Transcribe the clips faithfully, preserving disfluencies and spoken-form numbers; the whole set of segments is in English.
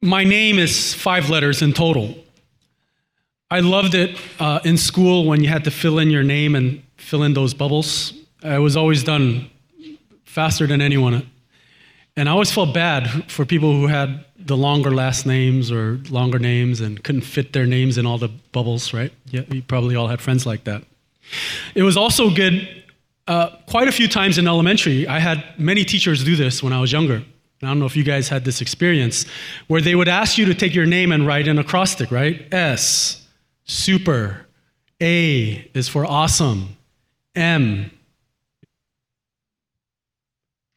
My name is five letters in total. I loved it uh, in school when you had to fill in your name and fill in those bubbles. I was always done faster than anyone. And I always felt bad for people who had the longer last names or longer names and couldn't fit their names in all the bubbles, right? Yeah, we probably all had friends like that. It was also good uh, quite a few times in elementary. I had many teachers do this when I was younger. And I don't know if you guys had this experience where they would ask you to take your name and write an acrostic, right? S, super. A is for awesome. M,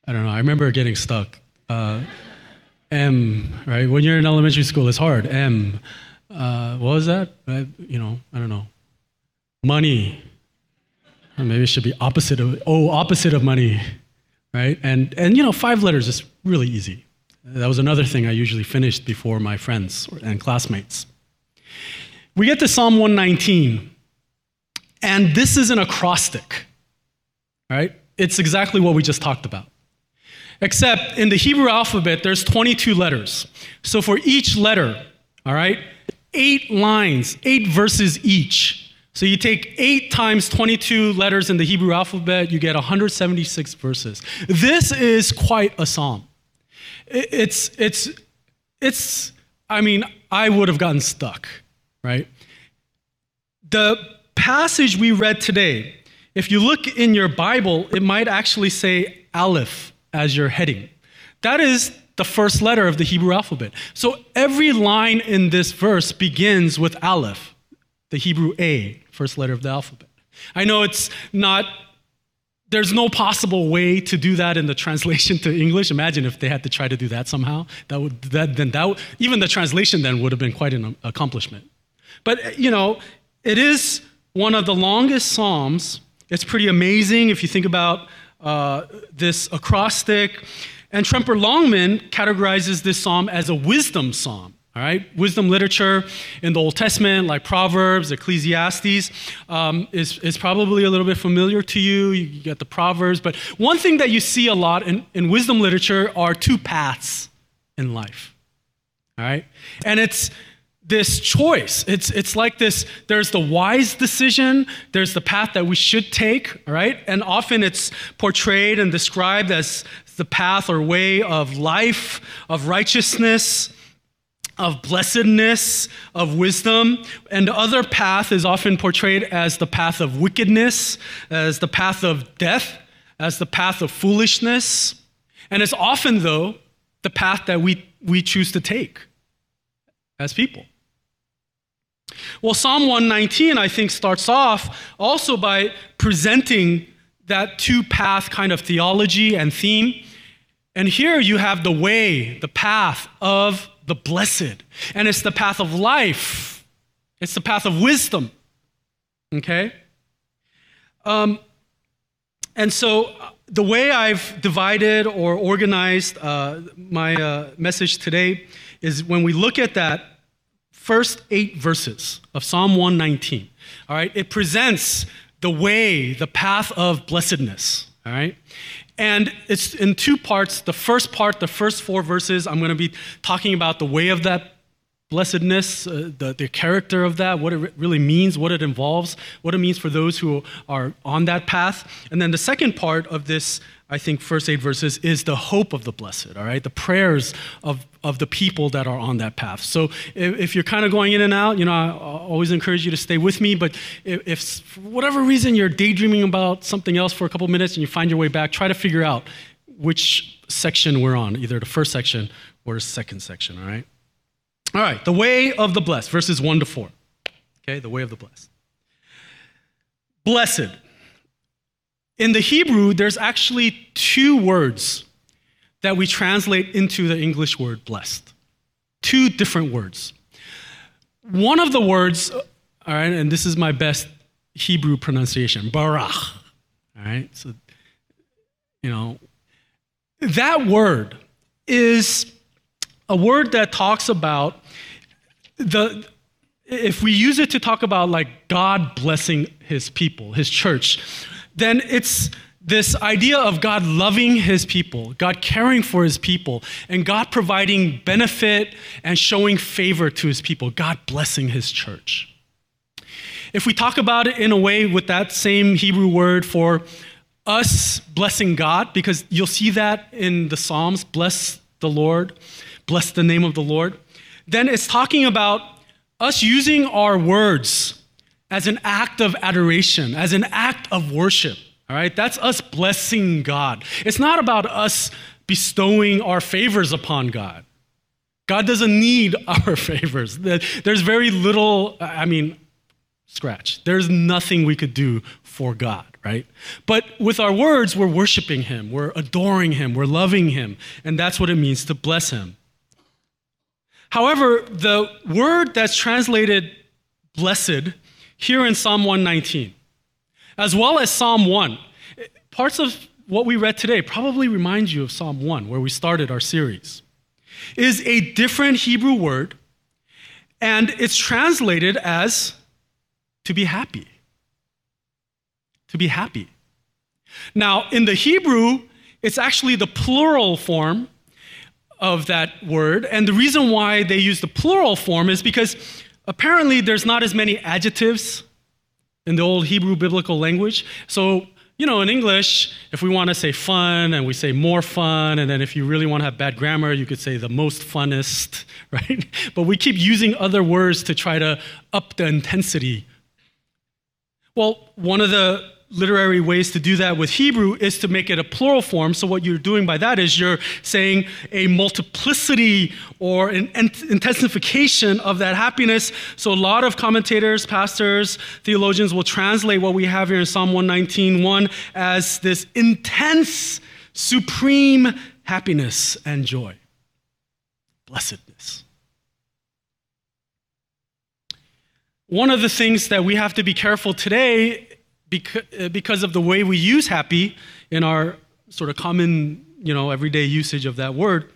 I don't know. I remember getting stuck. Uh, M, right? When you're in elementary school, it's hard. M. Uh, what was that? I, you know, I don't know. Money. Or maybe it should be opposite of, oh, opposite of money, right? And, and you know, five letters is really easy. That was another thing I usually finished before my friends and classmates. We get to Psalm one nineteen, and this is an acrostic, right? It's exactly what we just talked about. Except in the Hebrew alphabet, there's twenty-two letters. So for each letter, all right, eight lines, eight verses each. So you take eight times twenty-two letters in the Hebrew alphabet, you get one hundred seventy-six verses. This is quite a psalm. It's, it's, it's, I mean, I would have gotten stuck, right? The passage we read today, if you look in your Bible, it might actually say Aleph as your heading. That is the first letter of the Hebrew alphabet. So every line in this verse begins with Aleph, the Hebrew A, first letter of the alphabet. I know it's not, there's no possible way to do that in the translation to English. Imagine if they had to try to do that somehow. That would, that, then that, even the translation then would have been quite an accomplishment. But, you know, it is one of the longest Psalms. It's pretty amazing if you think about Uh, this acrostic. And Tremper Longman categorizes this psalm as a wisdom psalm, all right? Wisdom literature in the Old Testament, like Proverbs, Ecclesiastes, um, is, is probably a little bit familiar to you. You get the Proverbs. But one thing that you see a lot in, in wisdom literature are two paths in life, all right? And it's this choice. It's, it's like this, there's the wise decision, there's the path that we should take, all right? And often it's portrayed and described as the path or way of life, of righteousness, of blessedness, of wisdom. And the other path is often portrayed as the path of wickedness, as the path of death, as the path of foolishness. And it's often, though, the path that we, we choose to take as people. Well, Psalm one nineteen, I think, starts off also by presenting that two-path kind of theology and theme. And here you have the way, the path of the blessed. And it's the path of life. It's the path of wisdom. Okay? Um, and so the way I've divided or organized uh, my uh, message today is when we look at that first eight verses of Psalm one nineteen, all right, it presents the way, the path of blessedness, all right? And it's in two parts. The first part, the first four verses, I'm going to be talking about the way of that blessedness, uh, the, the character of that, what it really means, what it involves, what it means for those who are on that path. And then the second part of this, I think, first eight verses is the hope of the blessed, all right? The prayers of of the people that are on that path. So if, if you're kind of going in and out, you know, I always encourage you to stay with me, but if, if for whatever reason you're daydreaming about something else for a couple minutes and you find your way back, try to figure out which section we're on, either the first section or the second section, all right? All right, the way of the blessed, verses one to four. Okay, the way of the blessed. Blessed. In the Hebrew, there's actually two words that we translate into the English word blessed. Two different words. One of the words, all right, and this is my best Hebrew pronunciation, barach, all right? So, you know, that word is a word that talks about the, if we use it to talk about like God blessing his people, his church, then it's this idea of God loving his people, God caring for his people, and God providing benefit and showing favor to his people, God blessing his church. If we talk about it in a way with that same Hebrew word for us blessing God, because you'll see that in the Psalms, bless the Lord, bless the name of the Lord, then it's talking about us using our words as an act of adoration, as an act of worship. All right, that's us blessing God. It's not about us bestowing our favors upon God. God doesn't need our favors. There's very little, I mean, scratch. There's nothing we could do for God, right? But with our words, we're worshiping him. We're adoring him. We're loving him. And that's what it means to bless him. However, the word that's translated blessed here in Psalm one nineteen, as well as Psalm one. Parts of what we read today probably remind you of Psalm one, where we started our series, is a different Hebrew word, and it's translated as to be happy. To be happy. Now, in the Hebrew, it's actually the plural form of that word, and the reason why they use the plural form is because apparently there's not as many adjectives in the old Hebrew biblical language. So, you know, in English, if we want to say fun, and we say more fun, and then if you really want to have bad grammar, you could say the most funnest, right? But we keep using other words to try to up the intensity. Well, one of the literary ways to do that with Hebrew is to make it a plural form. So what you're doing by that is you're saying a multiplicity or an intensification of that happiness. So a lot of commentators, pastors, theologians will translate what we have here in Psalm one nineteen one as this intense, supreme happiness and joy. Blessedness. One of the things that we have to be careful today because of the way we use happy in our sort of common, you know, everyday usage of that word,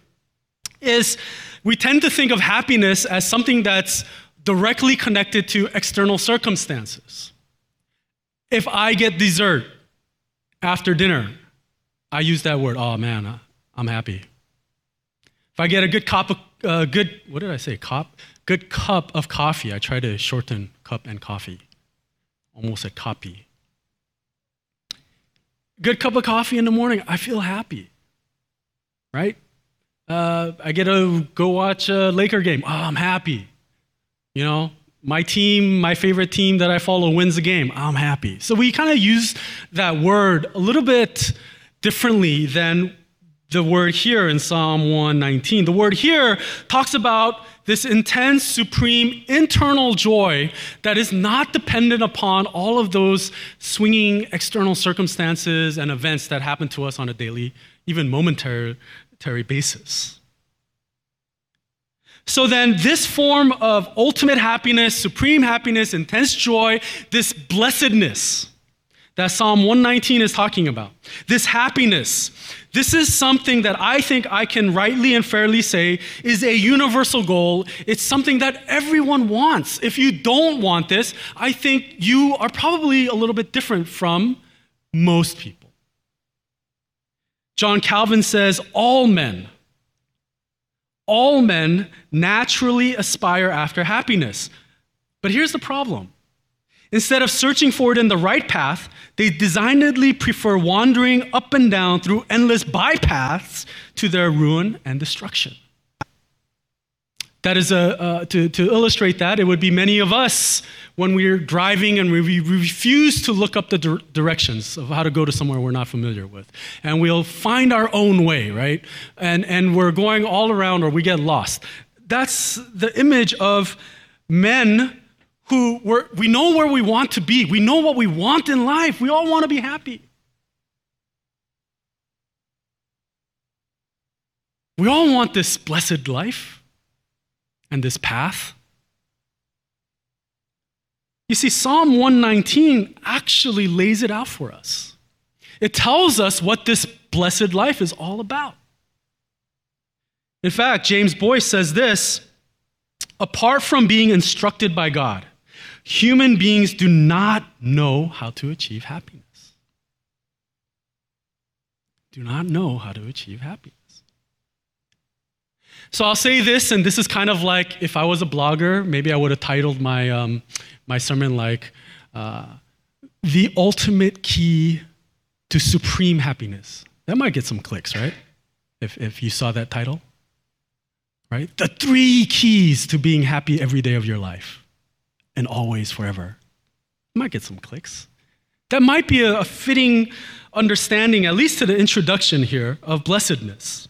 is we tend to think of happiness as something that's directly connected to external circumstances. If I get dessert after dinner, I use that word, oh man, I'm happy. If I get a good cup of, uh, good, what did I say, cup? Good cup of coffee. I try to shorten cup and coffee. Almost a copy. Good cup of coffee in the morning, I feel happy, right? Uh, I get to go watch a Laker game. Oh, I'm happy. You know, my team, my favorite team that I follow wins the game. I'm happy. So we kind of use that word a little bit differently than the word here in Psalm one nineteen. The word here talks about this intense, supreme, internal joy that is not dependent upon all of those swinging external circumstances and events that happen to us on a daily, even momentary basis. So then this form of ultimate happiness, supreme happiness, intense joy, this blessedness that Psalm one nineteen is talking about, this happiness, this is something that I think I can rightly and fairly say is a universal goal. It's something that everyone wants. If you don't want this, I think you are probably a little bit different from most people. John Calvin says, all men, all men naturally aspire after happiness. But here's the problem. Instead of searching for it in the right path, they designedly prefer wandering up and down through endless bypaths to their ruin and destruction. That is, a, uh, to, to illustrate that, it would be many of us when we're driving and we refuse to look up the dir- directions of how to go to somewhere we're not familiar with. And we'll find our own way, right? And, and we're going all around or we get lost. That's the image of men who we're, we know where we want to be. We know what we want in life. We all want to be happy. We all want this blessed life and this path. You see, Psalm one nineteen actually lays it out for us. It tells us what this blessed life is all about. In fact, James Boyce says this, apart from being instructed by God, human beings do not know how to achieve happiness. do not know how to achieve happiness. So I'll say this, and this is kind of like, if I was a blogger, maybe I would have titled my um, my sermon like, uh, The Ultimate Key to Supreme Happiness. That might get some clicks, right? If if you saw that title, right? The three keys to being happy every day of your life and always forever. Might get some clicks. That might be a, a fitting understanding, at least to the introduction here, of blessedness.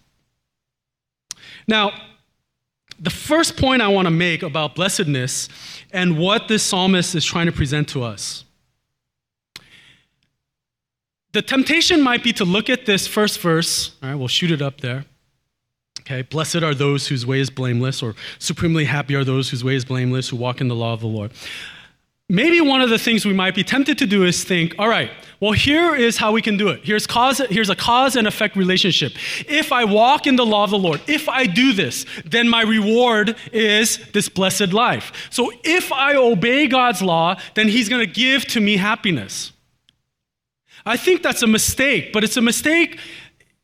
Now, the first point I want to make about blessedness and what this psalmist is trying to present to us. The temptation might be to look at this first verse. All right, we'll shoot it up there. Okay, blessed are those whose way is blameless, or supremely happy are those whose way is blameless, who walk in the law of the Lord. Maybe one of the things we might be tempted to do is think, all right, well, here is how we can do it. Here's cause, here's a cause and effect relationship. If I walk in the law of the Lord, if I do this, then my reward is this blessed life. So if I obey God's law, then he's going to give to me happiness. I think that's a mistake, but it's a mistake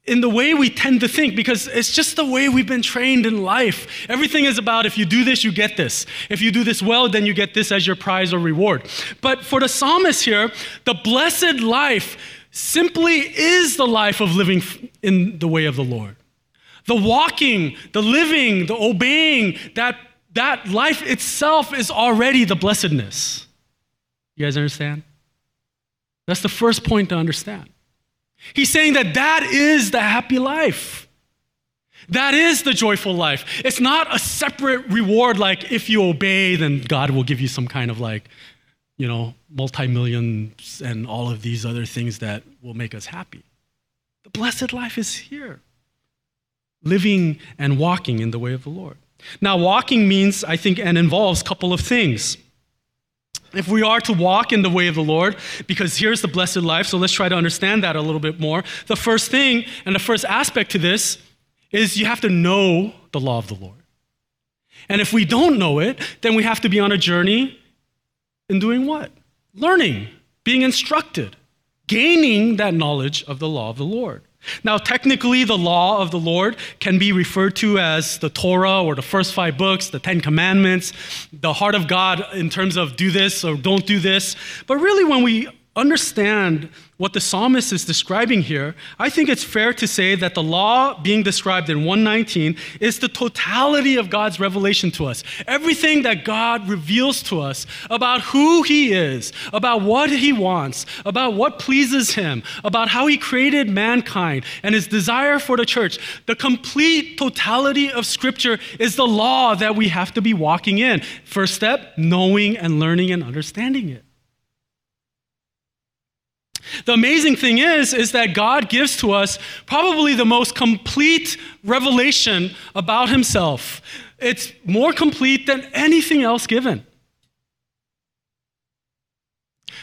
in the way we tend to think, because it's just the way we've been trained in life. Everything is about, if you do this, you get this. If you do this well, then you get this as your prize or reward. But for the psalmist here, the blessed life simply is the life of living in the way of the Lord. The walking, the living, the obeying, that, that life itself is already the blessedness. You guys understand? That's the first point to understand. He's saying that that is the happy life. That is the joyful life. It's not a separate reward, like if you obey, then God will give you some kind of like, you know, multi-millions and all of these other things that will make us happy. The blessed life is here, living and walking in the way of the Lord. Now, walking means, I think, and involves a couple of things. If we are to walk in the way of the Lord, because here's the blessed life, so let's try to understand that a little bit more. The first thing and the first aspect to this is you have to know the law of the Lord. And if we don't know it, then we have to be on a journey in doing what? Learning, being instructed, gaining that knowledge of the law of the Lord. Now, technically, the law of the Lord can be referred to as the Torah or the first five books, the Ten Commandments, the heart of God in terms of do this or don't do this. But really, when we understand what the psalmist is describing here, I think it's fair to say that the law being described in one nineteen is the totality of God's revelation to us. Everything that God reveals to us about who he is, about what he wants, about what pleases him, about how he created mankind and his desire for the church. The complete totality of Scripture is the law that we have to be walking in. First step, knowing and learning and understanding it. The amazing thing is, is that God gives to us probably the most complete revelation about himself. It's more complete than anything else given.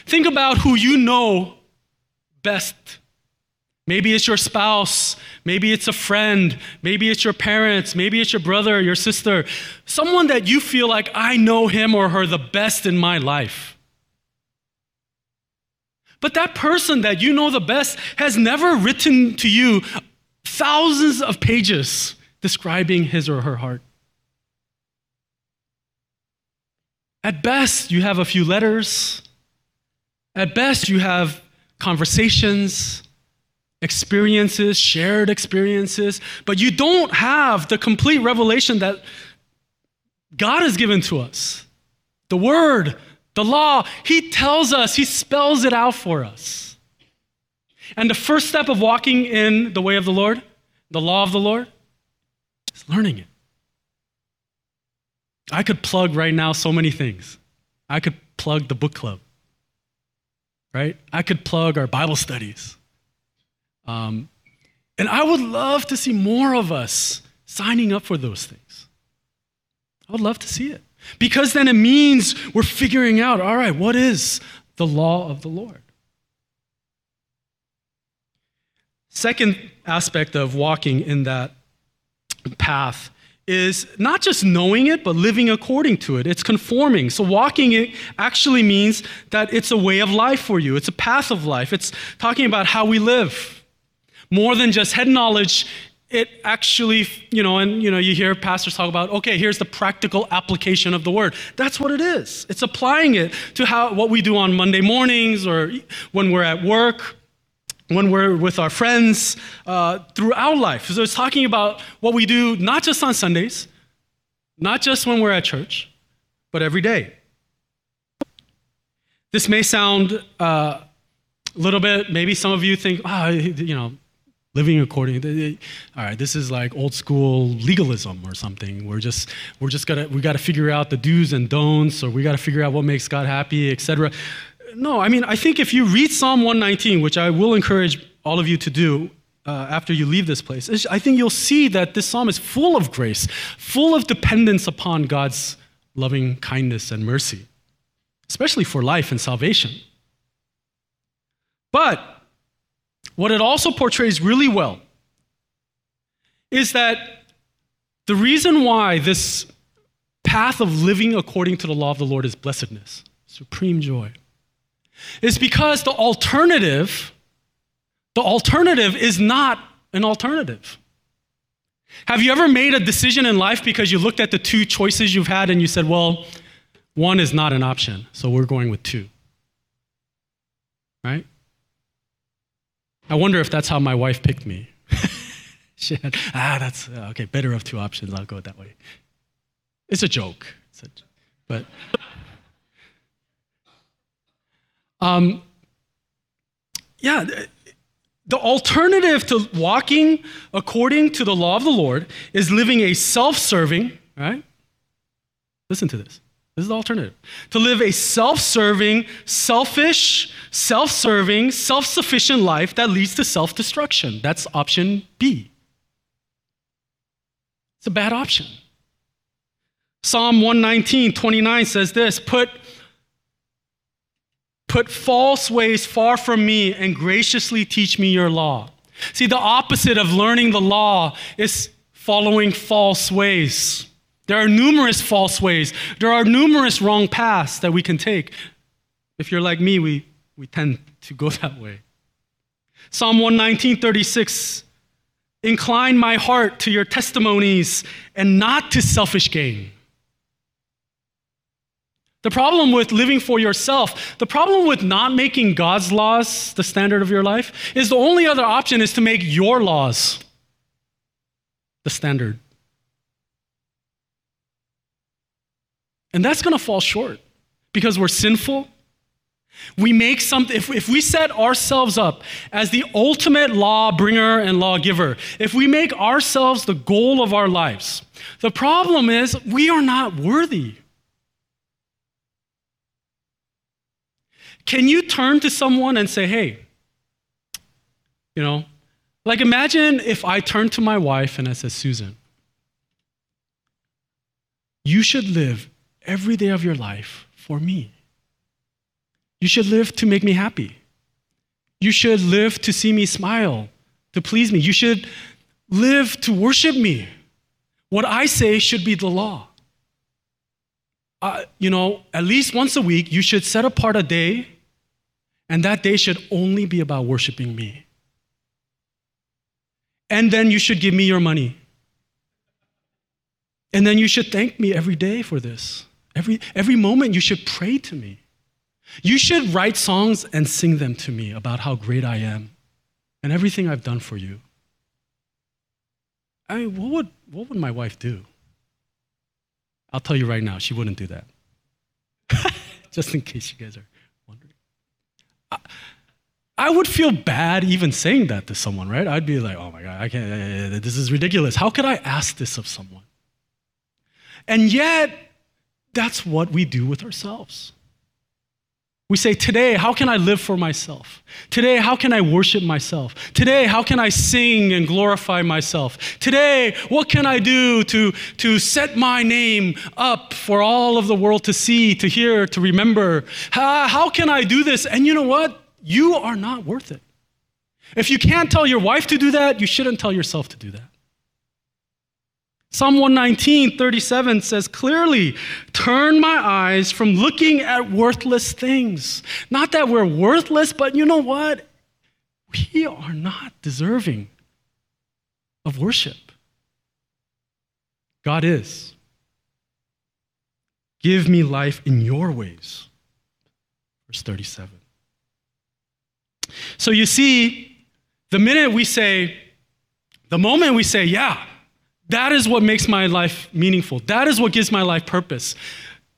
Think about who you know best. Maybe it's your spouse, maybe it's a friend, maybe it's your parents, maybe it's your brother, your sister, someone that you feel like, I know him or her the best in my life. But that person that you know the best has never written to you thousands of pages describing his or her heart. At best, you have a few letters. At best, you have conversations, experiences, shared experiences, but you don't have the complete revelation that God has given to us. The Word, the law, he tells us, he spells it out for us. And the first step of walking in the way of the Lord, the law of the Lord, is learning it. I could plug right now so many things. I could plug the book club, right? I could plug our Bible studies. Um, and I would love to see more of us signing up for those things. I would love to see it. Because then it means we're figuring out, all right, what is the law of the Lord? Second aspect of walking in that path is not just knowing it, but living according to it. It's conforming. So walking it actually means that it's a way of life for you. It's a path of life. It's talking about how we live. more than just head knowledge. It actually, you know, and you know, you hear pastors talk about, okay, here's the practical application of the word. That's what it is. It's applying it to how what we do on Monday mornings or when we're at work, when we're with our friends, uh, throughout life. So it's talking about what we do not just on Sundays, not just when we're at church, but every day. This may sound a uh, little bit, maybe some of you think, ah, oh, you know, living according to, all right, this is like old school legalism or something. We're just, we're just gonna, we got to figure out the do's and don'ts, or we got to figure out what makes God happy, et cetera. No, I mean, I think if you read Psalm one nineteen, which I will encourage all of you to do uh, after you leave this place, I think you'll see that this psalm is full of grace, full of dependence upon God's loving kindness and mercy, especially for life and salvation. But what it also portrays really well is that the reason why this path of living according to the law of the Lord is blessedness, supreme joy, is because the alternative, the alternative is not an alternative. Have you ever made a decision in life because you looked at the two choices you've had and you said, well, one is not an option, so we're going with two, right? I wonder if that's how my wife picked me. She had, ah, that's, okay, better of two options, I'll go that way. It's a joke, it's a, but... um, yeah, the alternative to walking according to the law of the Lord is living a self-serving, right? Listen to this. This is the alternative. To live a self-serving, selfish, self-serving, self-sufficient life that leads to self-destruction. That's option B. It's a bad option. Psalm one nineteen, twenty-nine says this, put, put false ways far from me and graciously teach me your law. See, the opposite of learning the law is following false ways. There are numerous false ways. There are numerous wrong paths that we can take. If you're like me, we, we tend to go that way. Psalm one nineteen, thirty-six, incline my heart to your testimonies and not to selfish gain. The problem with living for yourself, the problem with not making God's laws the standard of your life, is the only other option is to make your laws the standard. And that's going to fall short because we're sinful. We make something, if, if we set ourselves up as the ultimate law bringer and lawgiver, if we make ourselves the goal of our lives, the problem is we are not worthy. Can you turn to someone and say, hey, you know, like imagine if I turned to my wife and I said, Susan, you should live every day of your life for me. You should live to make me happy. You should live to see me smile, to please me. You should live to worship me. What I say should be the law. Uh, you know, at least once a week, you should set apart a day, and that day should only be about worshiping me. And then you should give me your money. And then you should thank me every day for this. Every, every moment you should pray to me. You should write songs and sing them to me about how great I am and everything I've done for you. I mean, what would, what would my wife do? I'll tell you right now, she wouldn't do that. Just in case you guys are wondering. I, I would feel bad even saying that to someone, right? I'd be like, oh my God, I can't, this is ridiculous. How could I ask this of someone? And yet, that's what we do with ourselves. We say, today, how can I live for myself? Today, how can I worship myself? Today, how can I sing and glorify myself? Today, what can I do to, to set my name up for all of the world to see, to hear, to remember? How, how can I do this? And you know what? You are not worth it. If you can't tell your wife to do that, you shouldn't tell yourself to do that. Psalm one nineteen, thirty-seven says clearly, turn my eyes from looking at worthless things. Not that we're worthless, but you know what? we are not deserving of worship. God is. Give me life in your ways. Verse thirty-seven. So you see, the minute we say, the moment we say, yeah, that is what makes my life meaningful. That is what gives my life purpose.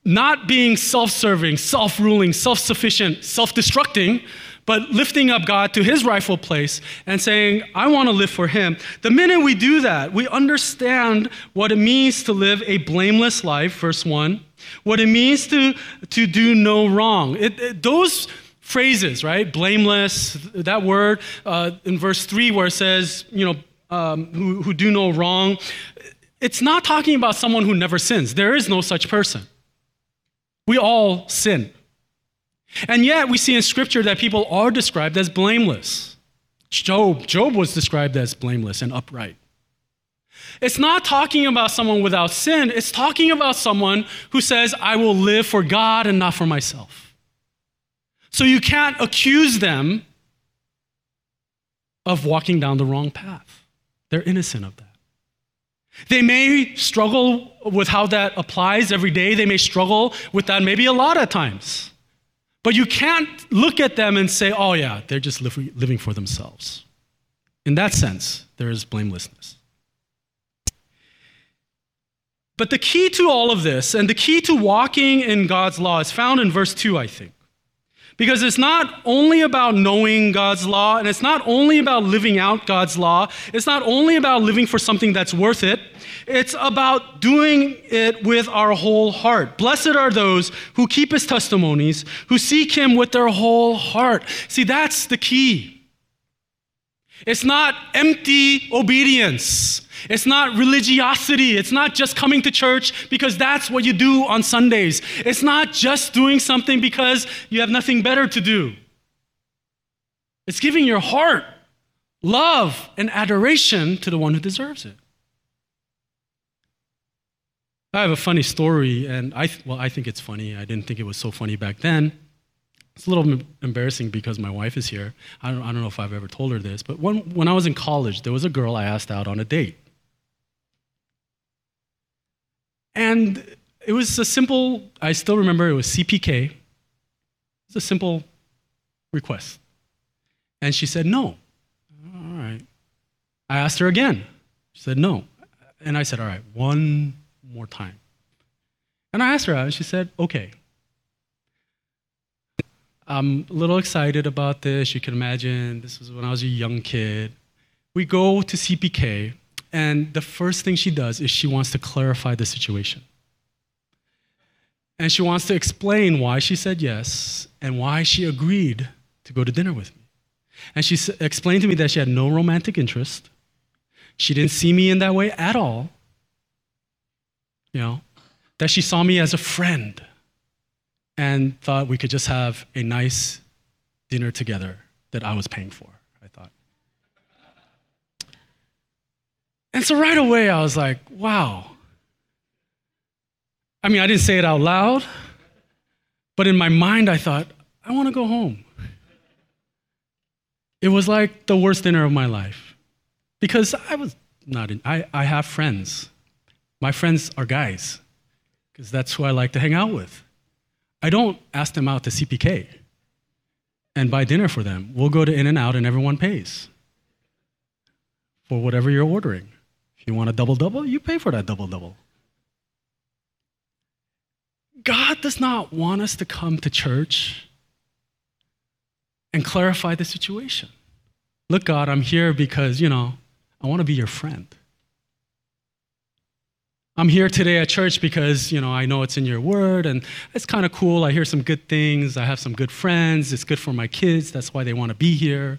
Not being self-serving, self-ruling, self-sufficient, self-destructing, but lifting up God to his rightful place and saying, I want to live for him. The minute we do that, we understand what it means to live a blameless life, verse one, what it means to, to do no wrong. It, it, those phrases, right? Blameless, that word uh, in verse three where it says, you know, um, who, who do no wrong. It's not talking about someone who never sins. There is no such person. We all sin. And yet we see in Scripture that people are described as blameless. Job, Job was described as blameless and upright. It's not talking about someone without sin. It's talking about someone who says, I will live for God and not for myself. So you can't accuse them of walking down the wrong path. They're innocent of that. They may struggle with how that applies every day. They may struggle with that maybe a lot of times. But you can't look at them and say, oh yeah, they're just li- living for themselves. In that sense, there is blamelessness. But the key to all of this and the key to walking in God's law is found in verse two, I think. Because it's not only about knowing God's law, and it's not only about living out God's law. It's not only about living for something that's worth it. It's about doing it with our whole heart. Blessed are those who keep his testimonies, who seek him with their whole heart. See, that's the key. It's not empty obedience. It's not religiosity. It's not just coming to church because that's what you do on Sundays. It's not just doing something because you have nothing better to do. It's giving your heart love and adoration to the one who deserves it. I have a funny story, and I th- well, I think it's funny. I didn't think it was so funny back then. It's a little embarrassing because my wife is here. I don't, I don't know if I've ever told her this, but when, when I was in college, there was a girl I asked out on a date. And it was a simple, I still remember it was C P K. It was a simple request. And she said no. All right. I asked her again. She said no. And I said, all right, one more time. And I asked her out, and she said, okay. I'm a little excited about this. You can imagine, this was when I was a young kid. We go to C P K, and the first thing she does is she wants to clarify the situation. And she wants to explain why she said yes and why she agreed to go to dinner with me. And she explained to me that she had no romantic interest. She didn't see me in that way at all. You know, that she saw me as a friend and thought we could just have a nice dinner together that I was paying for, I thought. And so right away, I was like, wow. I mean, I didn't say it out loud, but in my mind, I thought, I want to go home. It was like the worst dinner of my life because I was not in, I, I have friends. My friends are guys because that's who I like to hang out with. I don't ask them out to C P K and buy dinner for them. We'll go to In-N-Out and everyone pays for whatever you're ordering. If you want a double-double, you pay for that double-double. God does not want us to come to church and clarify the situation. Look, God, I'm here because, you know, I want to be your friend. I'm here today at church because, you know, I know it's in your word and it's kind of cool. I hear some good things. I have some good friends. It's good for my kids. That's why they want to be here.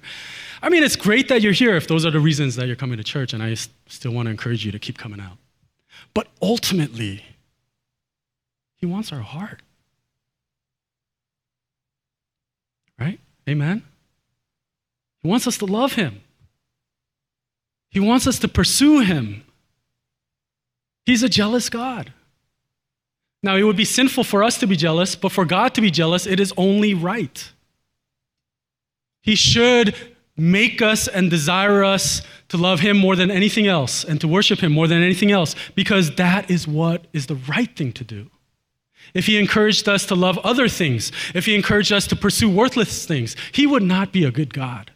I mean, it's great that you're here if those are the reasons that you're coming to church, and I still want to encourage you to keep coming out. But ultimately, he wants our heart. Right? Amen? He wants us to love him. He wants us to pursue him. He's a jealous God. Now, it would be sinful for us to be jealous, but for God to be jealous, it is only right. He should make us and desire us to love him more than anything else and to worship him more than anything else, because that is what is the right thing to do. If he encouraged us to love other things, if he encouraged us to pursue worthless things, he would not be a good God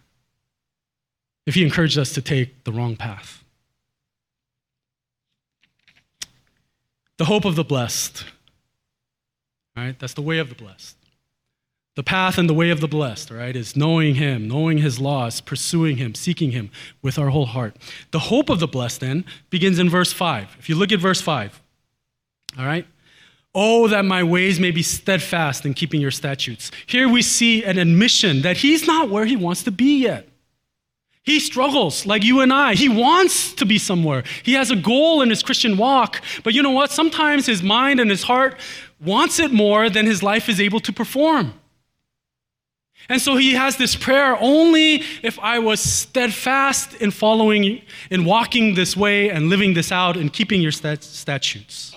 if he encouraged us to take the wrong path. The hope of the blessed, all right? That's the way of the blessed. The path and the way of the blessed, all right, is knowing him, knowing his laws, pursuing him, seeking him with our whole heart. The hope of the blessed then begins in verse five. If you look at verse five, all right? Oh, that my ways may be steadfast in keeping your statutes. Here we see an admission that he's not where he wants to be yet. He struggles like you and I. He wants to be somewhere. He has a goal in his Christian walk, but you know what? Sometimes his mind and his heart wants it more than his life is able to perform. And so he has this prayer, only if I was steadfast in following, in walking this way and living this out and keeping your stat- statutes.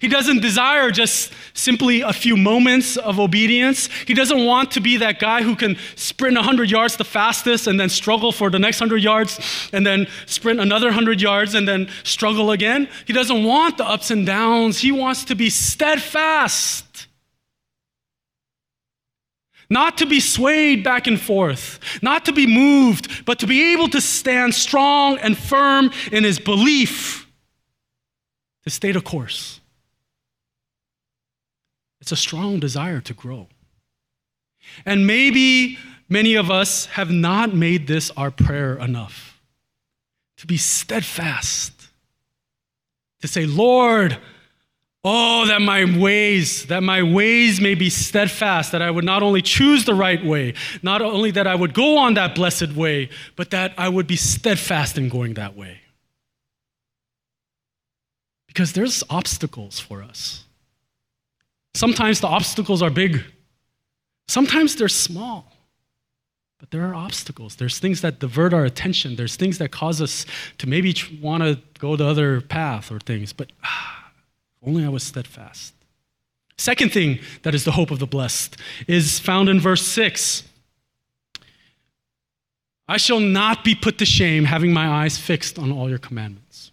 He doesn't desire just simply a few moments of obedience. He doesn't want to be that guy who can sprint one hundred yards the fastest and then struggle for the next one hundred yards and then sprint another one hundred yards and then struggle again. He doesn't want the ups and downs. He wants to be steadfast. Not to be swayed back and forth, not to be moved, but to be able to stand strong and firm in his belief, to stay the course. It's a strong desire to grow. And maybe many of us have not made this our prayer enough, to be steadfast, to say, Lord, oh, that my ways, that my ways may be steadfast, that I would not only choose the right way, not only that I would go on that blessed way, but that I would be steadfast in going that way. Because there's obstacles for us. Sometimes the obstacles are big. Sometimes they're small. But there are obstacles. There's things that divert our attention. There's things that cause us to maybe want to go the other path or things, but ah, only I was steadfast. Second thing that is the hope of the blessed is found in verse six. I shall not be put to shame, having my eyes fixed on all your commandments.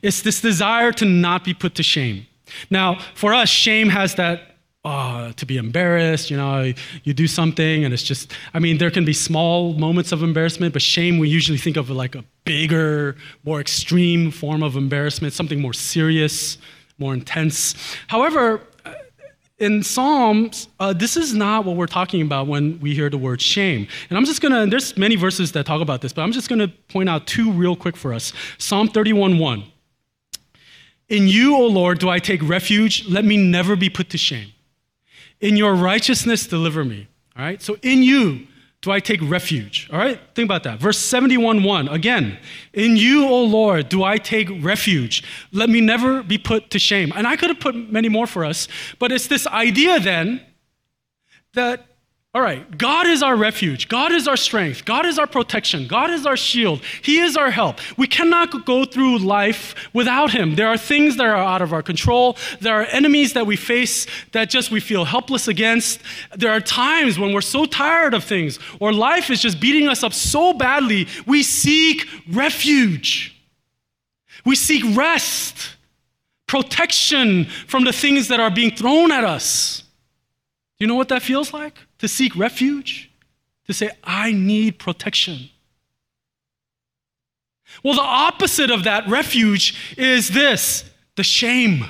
It's this desire to not be put to shame. Now, for us, shame has that, oh, to be embarrassed, you know, you do something and it's just, I mean, there can be small moments of embarrassment, but shame we usually think of like a bigger, more extreme form of embarrassment, something more serious, more intense. However, in Psalms, uh, this is not what we're talking about when we hear the word shame. And I'm just gonna, there's many verses that talk about this, but I'm just gonna point out two real quick for us. Psalm thirty-one one. In you, O Lord, do I take refuge. Let me never be put to shame. In your righteousness, deliver me. All right, so in you do I take refuge. All right, think about that. Verse seventy-one one, again, in you, O Lord, do I take refuge. Let me never be put to shame. And I could have put many more for us, but it's this idea then that, all right, God is our refuge. God is our strength. God is our protection. God is our shield. He is our help. We cannot go through life without him. There are things that are out of our control. There are enemies that we face that just we feel helpless against. There are times when we're so tired of things or life is just beating us up so badly, we seek refuge. We seek rest, protection from the things that are being thrown at us. You know what that feels like? To seek refuge? To say, I need protection. Well, the opposite of that refuge is this, the shame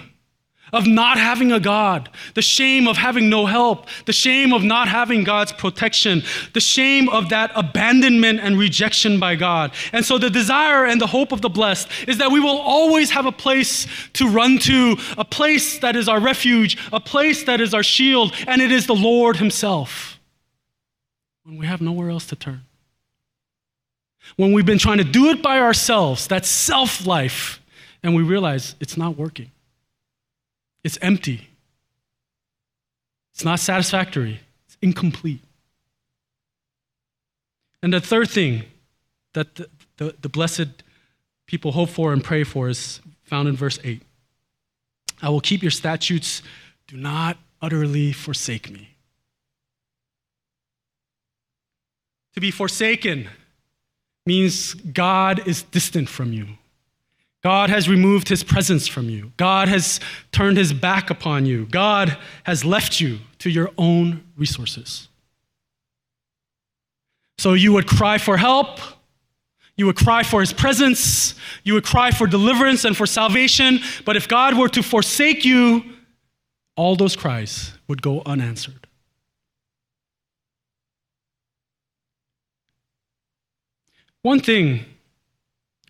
of not having a God, the shame of having no help, the shame of not having God's protection, the shame of that abandonment and rejection by God. And so the desire and the hope of the blessed is that we will always have a place to run to, a place that is our refuge, a place that is our shield, and it is the Lord himself. When we have nowhere else to turn. When we've been trying to do it by ourselves, that self-life, and we realize it's not working. It's empty. It's not satisfactory. It's incomplete. And the third thing that the, the, the blessed people hope for and pray for is found in verse eight. I will keep your statutes. Do not utterly forsake me. To be forsaken means God is distant from you. God has removed his presence from you. God has turned his back upon you. God has left you to your own resources. So you would cry for help. You would cry for his presence. You would cry for deliverance and for salvation. But if God were to forsake you, all those cries would go unanswered. One thing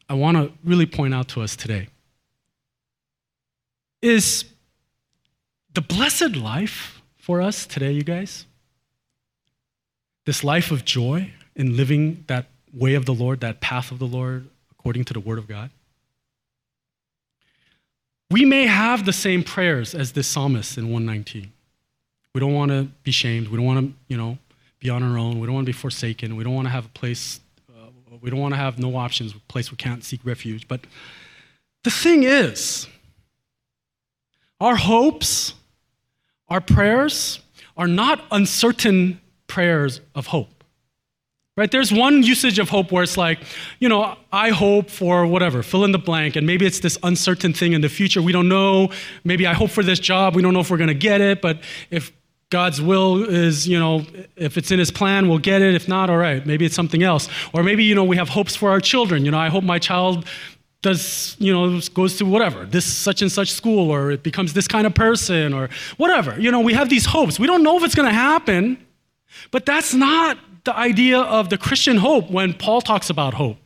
I want to really point out to us today is the blessed life for us today, you guys. This life of joy in living that way of the Lord, that path of the Lord, according to the Word of God. We may have the same prayers as this psalmist in one nineteen. We don't want to be shamed. We don't want to, you know, be on our own. We don't want to be forsaken. We don't want to have a place. Uh, we don't want to have no options, a place we can't seek refuge. But the thing is, our hopes, our prayers are not uncertain prayers of hope. Right? There's one usage of hope where it's like, you know, I hope for whatever, fill in the blank, and maybe it's this uncertain thing in the future. We don't know. Maybe I hope for this job. We don't know if we're going to get it, but if God's will is, you know, if it's in his plan, we'll get it. If not, all right, maybe it's something else. Or maybe, you know, we have hopes for our children. You know, I hope my child does, you know, goes to whatever, this such and such school, or it becomes this kind of person, or whatever. You know, we have these hopes. We don't know if it's going to happen, but that's not the idea of the Christian hope when Paul talks about hope.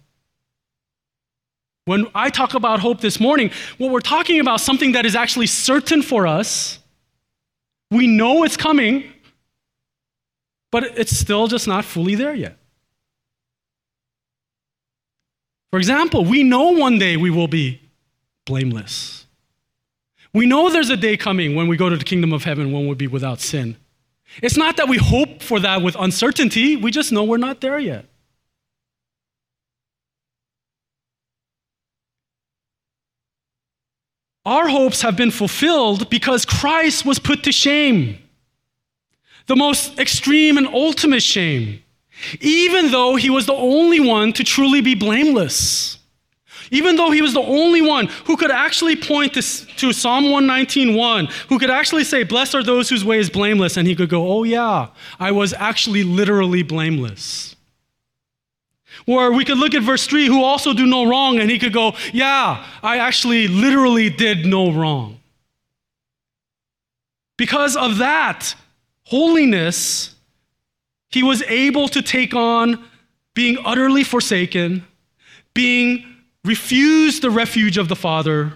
When I talk about hope this morning, what we're talking about is something that is actually certain for us. We know it's coming, but it's still just not fully there yet. For example, we know one day we will be blameless. We know there's a day coming when we go to the kingdom of heaven when we'll be without sin. It's not that we hope for that with uncertainty. We just know we're not there yet. Our hopes have been fulfilled because Christ was put to shame. The most extreme and ultimate shame. Even though he was the only one to truly be blameless. Even though he was the only one who could actually point to, to Psalm one nineteen one, who could actually say, blessed are those whose way is blameless, and he could go, oh yeah, I was actually literally blameless. Or we could look at verse three, who also do no wrong, and he could go, yeah, I actually literally did no wrong. Because of that holiness, he was able to take on being utterly forsaken, being refuse the refuge of the Father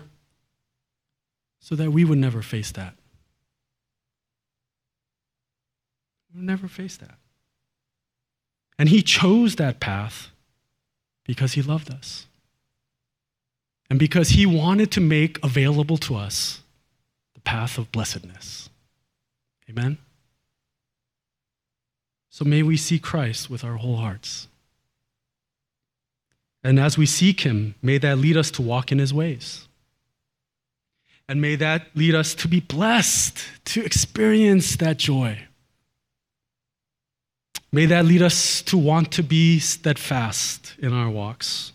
so that we would never face that. We would never face that. And he chose that path because he loved us. And because he wanted to make available to us the path of blessedness. Amen? So may we see Christ with our whole hearts. And as we seek him, may that lead us to walk in his ways. And may that lead us to be blessed, to experience that joy. May that lead us to want to be steadfast in our walks.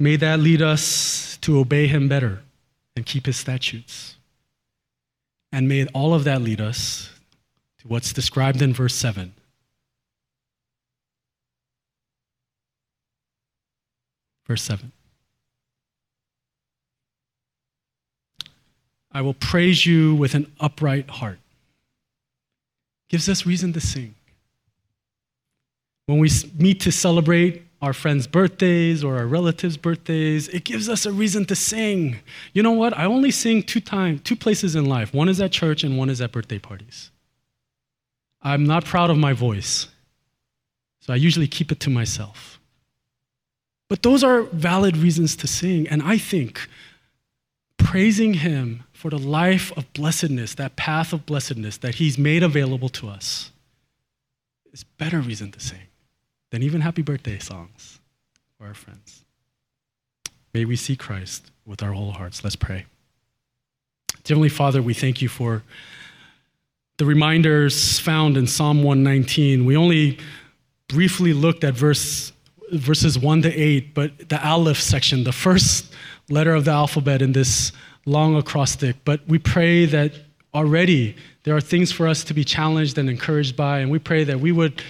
May that lead us to obey him better and keep his statutes. And may all of that lead us to what's described in verse seven. Verse seven. I will praise you with an upright heart. Gives us reason to sing. When we meet to celebrate our friends' birthdays or our relatives' birthdays, it gives us a reason to sing. You know what? I only sing two times, two places in life. One is at church and one is at birthday parties. I'm not proud of my voice, so I usually keep it to myself. But those are valid reasons to sing. And I think praising him for the life of blessedness, that path of blessedness that he's made available to us, is better reason to sing than even happy birthday songs for our friends. May we see Christ with our whole hearts. Let's pray. Dear Heavenly Father, we thank you for the reminders found in Psalm one nineteen. We only briefly looked at verse, verses one to eight, but the Aleph section, the first letter of the alphabet in this long acrostic. But we pray that already there are things for us to be challenged and encouraged by, and we pray that we would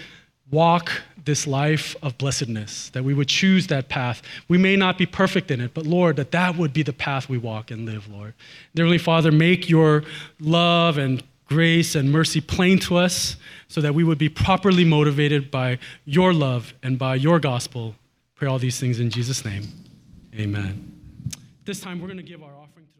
walk this life of blessedness, that we would choose that path. We may not be perfect in it, but Lord, that that would be the path we walk and live, Lord. Dear Heavenly Father, make your love and grace and mercy plain to us so that we would be properly motivated by your love and by your gospel. Pray all these things in Jesus' name. Amen. This time, we're going to give our offering to